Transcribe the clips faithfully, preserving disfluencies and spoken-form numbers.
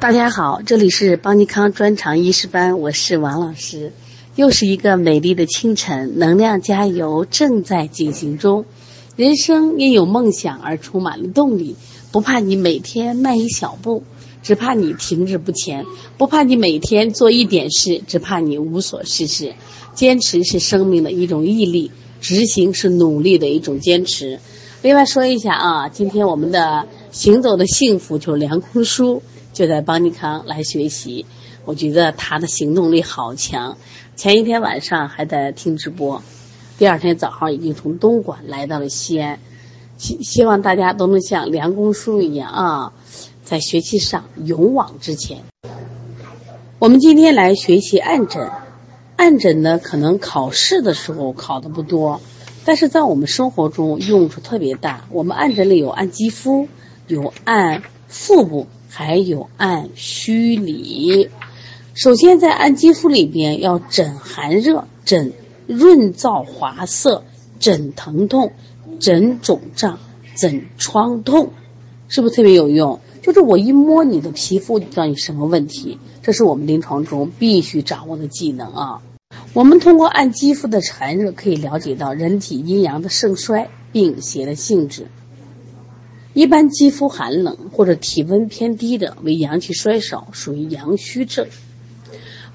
大家好，这里是邦尼康专长医师班，我是王老师。又是一个美丽的清晨，能量加油正在进行中。人生因有梦想而充满了动力，不怕你每天迈一小步，只怕你停滞不前；不怕你每天做一点事，只怕你无所事事。坚持是生命的一种毅力，执行是努力的一种坚持。另外说一下啊，今天我们的行走的幸福就是梁空书就在邦尼康来学习，我觉得他的行动力好强。前一天晚上还在听直播，第二天早上已经从东莞来到了西安。希希望大家都能像梁公叔一样啊，在学习上勇往直前。我们今天来学习按诊，按诊呢可能考试的时候考的不多，但是在我们生活中用处特别大。我们按诊里有按肌肤，有按腹部，还有按虚里。首先在按肌肤里边要诊寒热、诊润燥滑涩、诊疼痛、诊肿胀、诊疮痛，是不是特别有用？就是我一摸你的皮肤就知道你什么问题，这是我们临床中必须掌握的技能啊。我们通过按肌肤的寒热可以了解到人体阴阳的盛衰、病邪的性质。一般肌肤寒冷或者体温偏低的为阳气衰少，属于阳虚症。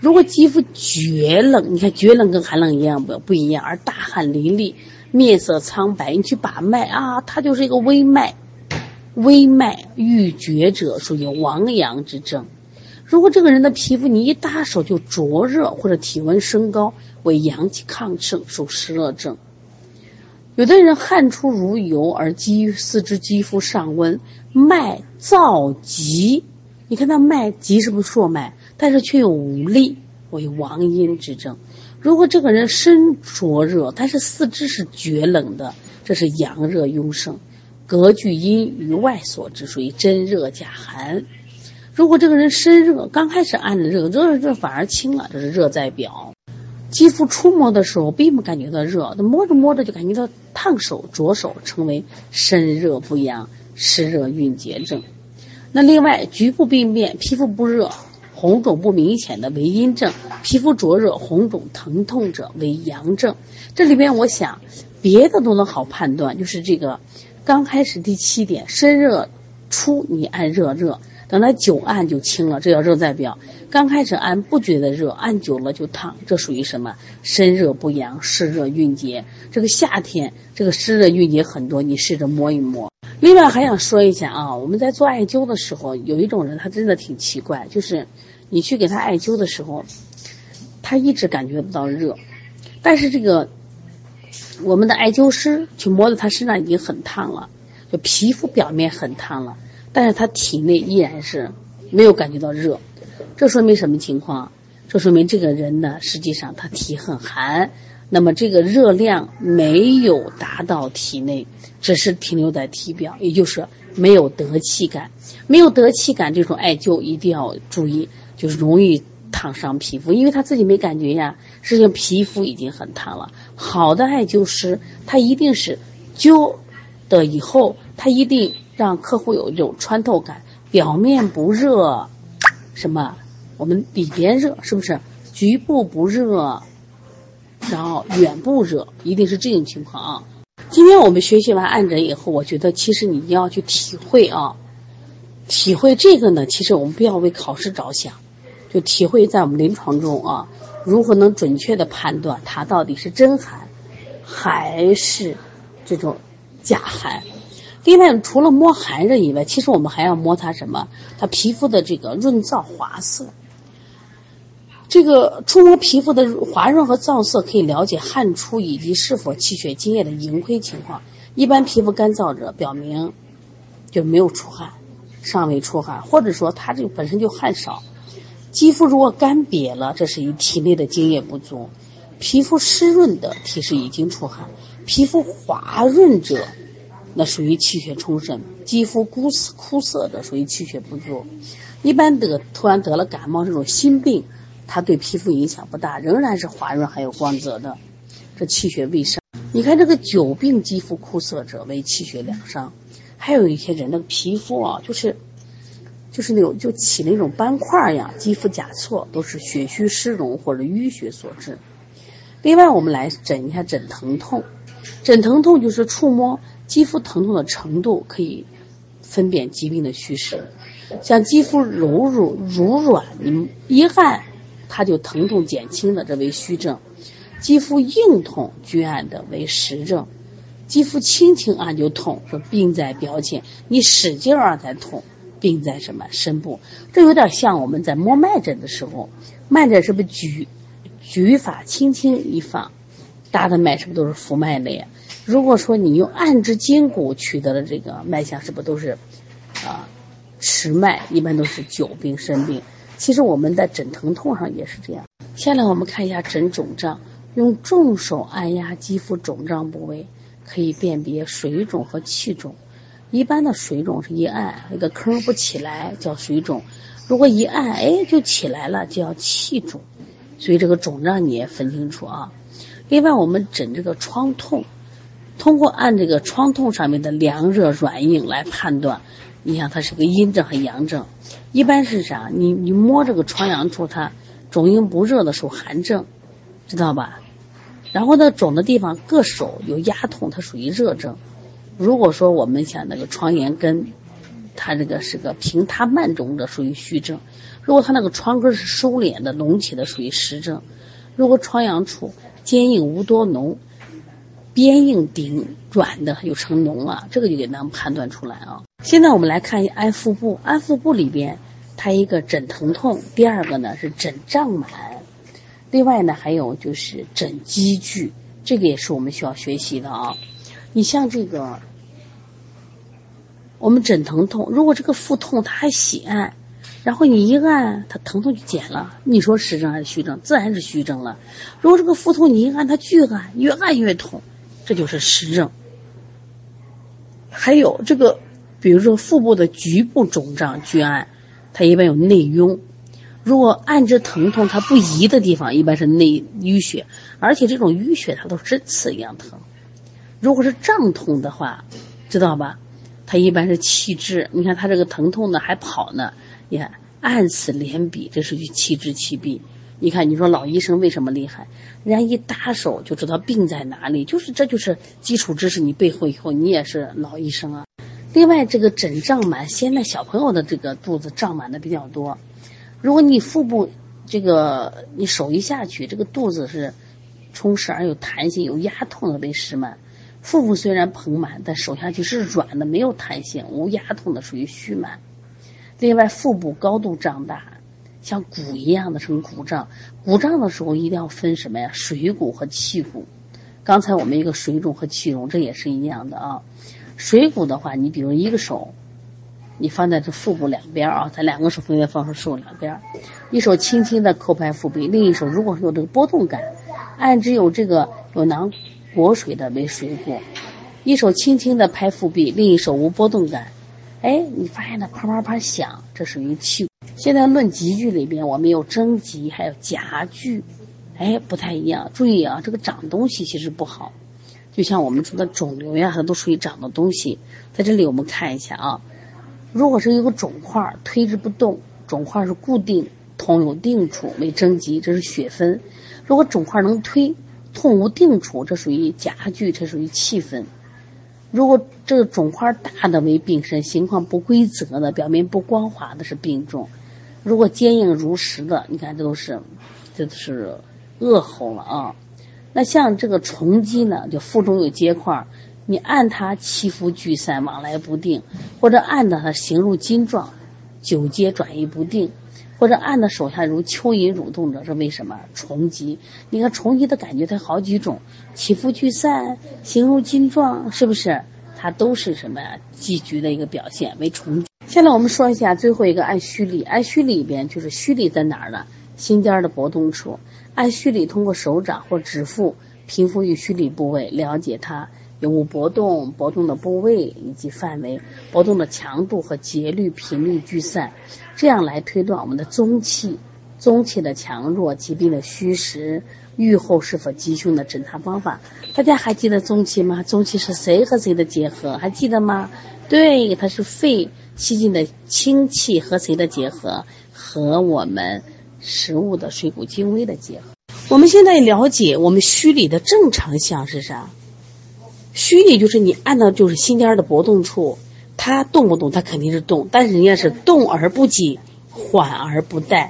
如果肌肤厥冷，你看厥冷跟寒冷一样不不一样，而大汗淋漓，面色苍白，你去把脉啊，它就是一个微脉，微脉欲厥者属于亡阳之症。如果这个人的皮肤你一搭手就灼热或者体温升高，为阳气亢盛，属湿热症。有的人汗出如油，而肌四肢肌肤上温，脉燥急，你看到脉急是不是硕脉，但是却有无力，为亡阴之症。如果这个人身灼热，但是四肢是厥冷的，这是阳热壅盛，隔拒阴于外所致，属于真热假寒。如果这个人身热，刚开始按了热，热热反而轻了，这是热在表。肌肤触摸的时候并不感觉到热，摸着摸着就感觉到烫手、灼手，称为身热不阳、湿热蕴结症。那另外局部病变，皮肤不热、红肿不明显的为阴症，皮肤灼热、红肿、疼痛者为阳症。这里边我想别的都能好判断，就是这个刚开始第七点，身热出你按热热，等它久按就轻了，这叫热在表。刚开始按不觉得热，按久了就烫，这属于什么？身热不阳、湿热蕴结。这个夏天这个湿热蕴结很多，你试着摸一摸。另外还想说一下啊，我们在做艾灸的时候，有一种人他真的挺奇怪，就是你去给他艾灸的时候，他一直感觉不到热，但是这个我们的艾灸师去摸到他身上已经很烫了，就皮肤表面很烫了，但是他体内依然是没有感觉到热，这说明什么情况？这说明这个人呢，实际上他体很寒，那么这个热量没有达到体内，只是停留在体表，也就是没有得气感。没有得气感，这种艾灸一定要注意，就是容易烫伤皮肤，因为他自己没感觉呀，实际上皮肤已经很烫了。好的艾灸师，他一定是灸的以后，他一定让客户有一种穿透感，表面不热，什么我们里边热，是不是局部不热，然后远部热，一定是这种情况啊。今天我们学习完按诊以后，我觉得其实你要去体会啊，体会这个呢，其实我们不要为考试着想，就体会在我们临床中啊，如何能准确的判断它到底是真寒还是这种假寒。另外除了摸寒热以外，其实我们还要摸它什么？它皮肤的这个润燥滑涩。这个触摸皮肤的滑润和燥涩可以了解汗出以及是否气血津液的盈亏情况。一般皮肤干燥者表明就没有出汗，尚未出汗，或者说它这个本身就汗少。肌肤如果干瘪了，这是以体内的津液不足。皮肤湿润的提示已经出汗，皮肤滑润者那属于气血充盛，肌肤枯涩枯涩的属于气血不足。一般得突然得了感冒这种心病，它对皮肤影响不大，仍然是滑润还有光泽的，这气血未伤。你看这个久病肌肤枯涩者为气血两伤。还有一些人的皮肤啊，就是就是那种就起那种斑块一样，肌肤甲错，都是血虚湿荣或者淤血所致。另外我们来诊一下枕疼痛，枕疼痛就是触摸肌肤疼痛的程度可以分辨疾病的虚实，像肌肤柔乳柔软，你一按它就疼痛减轻的，这为虚症；肌肤硬痛均按的为实症；肌肤轻轻按就痛，说病在表浅，你使劲按才痛，病在什么深部。这有点像我们在摸脉诊的时候，脉诊是不是举举法轻轻一放，大的脉是不是都是浮脉类啊？如果说你用按至筋骨取得的这个脉象，是不是都是啊迟脉，一般都是久病深病。其实我们在枕疼痛上也是这样。下来我们看一下枕肿胀，用重手按压肌肤肿胀部位，可以辨别水肿和气肿。一般的水肿是一按那个坑不起来叫水肿，如果一按哎就起来了叫气肿，所以这个肿胀你也分清楚啊。另外我们诊这个疮痛，通过按这个疮痛上面的凉热软硬来判断，你想它是个阴症和阳症。一般是啥？你你摸这个疮疡处，它肿硬不热的属寒症，知道吧？然后呢，肿的地方各手有压痛，它属于热症。如果说我们想那个疮沿根，它这个是个平塌慢肿者，属于虚症；如果它那个疮根是收敛的、隆起的，属于实症；如果疮疡处坚硬无多脓，边硬顶软的又成脓了，这个就给咱们判断出来啊。现在我们来看一下按腹部，按腹部里边，它一个枕疼痛，第二个呢是枕胀满，另外呢还有就是枕积聚，这个也是我们需要学习的啊。你像这个，我们枕疼痛，如果这个腹痛它还喜按，然后你一按，它疼痛就减了，你说实症还是虚症？自然是虚症了。如果这个腹痛你一按，它巨按，越按越痛，这就是实症。还有这个比如说腹部的局部肿胀局按，它一般有内痈，如果按至疼痛它不宜的地方，一般是内淤血，而且这种淤血它都是针刺一样疼。如果是胀痛的话，知道吧，它一般是气滞，你看它这个疼痛呢还跑呢，你看按死连笔，这是去气滞气闭。你看你说老医生为什么厉害，人家一搭手就知道病在哪里，就是这就是基础知识，你背后以后你也是老医生啊。另外这个枕胀满，现在小朋友的这个肚子胀满的比较多，如果你腹部这个你手一下去，这个肚子是充实而有弹性有压痛的为实满，腹部虽然膨满但手下去是软的没有弹性无压痛的属于虚满。另外腹部高度胀大，像鼓一样的成鼓胀，鼓胀的时候一定要分什么呀？水鼓和气鼓。刚才我们一个水肿和气肿，这也是一样的啊。水鼓的话，你比如一个手，你放在这腹部两边啊，咱两个手分别放在手两边，一手轻轻的叩拍腹壁，另一手如果是有这个波动感，按之有这个有囊裹水的为水鼓，一手轻轻的拍腹壁，另一手无波动感，哎，你发现它啪啪啪响，这属于气鼓。现在论集聚里边，我们有蒸集，还有夹聚，哎，不太一样。注意啊，这个长东西其实不好，就像我们说的肿瘤呀，它都属于长的东西。在这里我们看一下啊，如果是有个肿块推之不动，肿块是固定，痛有定处为蒸集，这是血分；如果肿块能推，痛无定处，这属于夹聚，这属于气分。如果这个肿块大的为病身，形况不规则的，表面不光滑的是病重。如果坚硬如石的，你看这都是，这都是恶候了啊。那像这个虫积呢，就腹中有结块，你按它七肤聚散，往来不定；或者按的它形如筋状，九阶转移不定；或者按的手下如蚯蚓蠕动者，这为什么？虫积。你看虫积的感觉它好几种，起肤聚散，形如筋状，是不是？它都是什么呀？积聚的一个表现，为虫积。现在我们说一下最后一个按虚里，按虚里边就是虚里在哪儿呢？心尖的搏动处。按虚里通过手掌或指腹平抚于虚里部位，了解它有无搏动、搏动的部位以及范围、搏动的强度和节律、频率、聚散，这样来推断我们的宗气、宗气的强弱、疾病的虚实、预后是否吉凶的诊察方法。大家还记得宗气吗？宗气是谁和谁的结合？还记得吗？对，它是肺。细菌的氢气和谁的结合？和我们食物的水谷精微的结合。我们现在了解我们虚理的正常项是啥？虚理就是你按照就是心尖的搏动处，它动不动它肯定是动，但是人家是动而不紧，缓而不怠，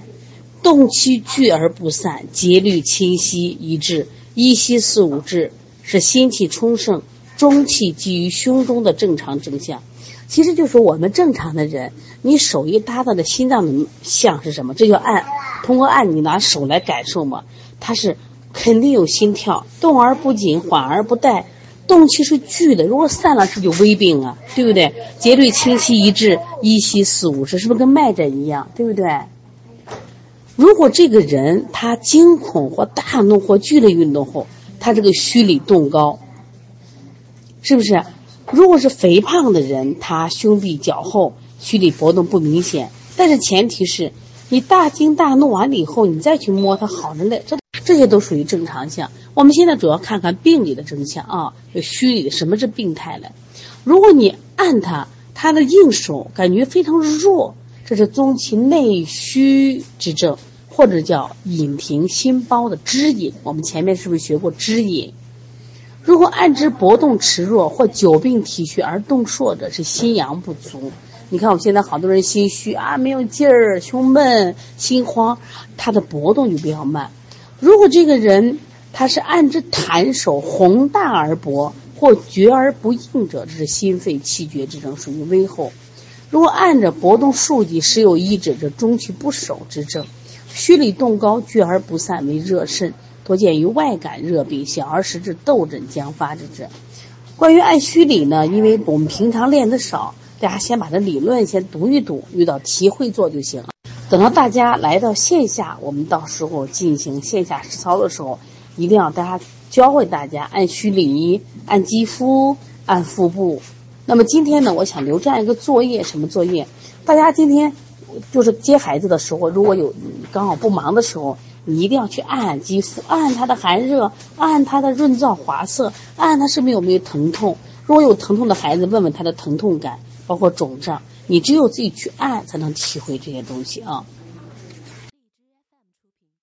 动其聚而不散，节律清晰一致，一息四五至，是心气充盛，中气基于胸中的正常正向。其实就是我们正常的人，你手一搭到的心脏的像是什么？这就按通过按你拿手来感受嘛，它是肯定有心跳，动而不紧，缓而不怠，动气是聚的，如果散了这就危病啊，对不对？节律清晰一致，一息四五至，是不是跟脉诊一样，对不对？如果这个人他惊恐或大怒或剧烈运动后，他这个虚理动高，是不是？如果是肥胖的人，他胸壁较厚，虚理搏动不明显，但是前提是你大惊大怒完了以后，你再去摸它好着嘞，这这些都属于正常项。我们现在主要看看病理的真相啊，有虚理，什么是病态嘞？如果你按它，它的硬手感觉非常弱，这是中气内虚之症，或者叫隐停心包的支引。我们前面是不是学过支引？如果按之搏动迟弱或久病体虚而动硕者，是心阳不足。你看我们现在好多人心虚啊，没有劲儿，胸闷心慌，他的搏动就比较慢。如果这个人他是按之弹手宏大而搏或厥而不硬者，这是心肺气厥之症，属于微后。如果按着搏动数级时有一指，这中气不守之症。虚理动高厥而不散为热肾，多见于外感热病，小儿时至痘疹将发之症。关于按虚理呢，因为我们平常练得少，大家先把这理论先读一读，遇到题会做就行了。等到大家来到线下，我们到时候进行线下实操的时候，一定要大家教会大家按虚理、按肌肤、按腹部。那么今天呢，我想留这样一个作业，什么作业？大家今天就是接孩子的时候，如果有刚好不忙的时候，你一定要去按按肌肤，按按它的寒热，按按它的润燥滑涩，按按它是不是有没有疼痛。如果有疼痛的孩子，问问他的疼痛感，包括肿胀，你只有自己去按才能体会这些东西啊。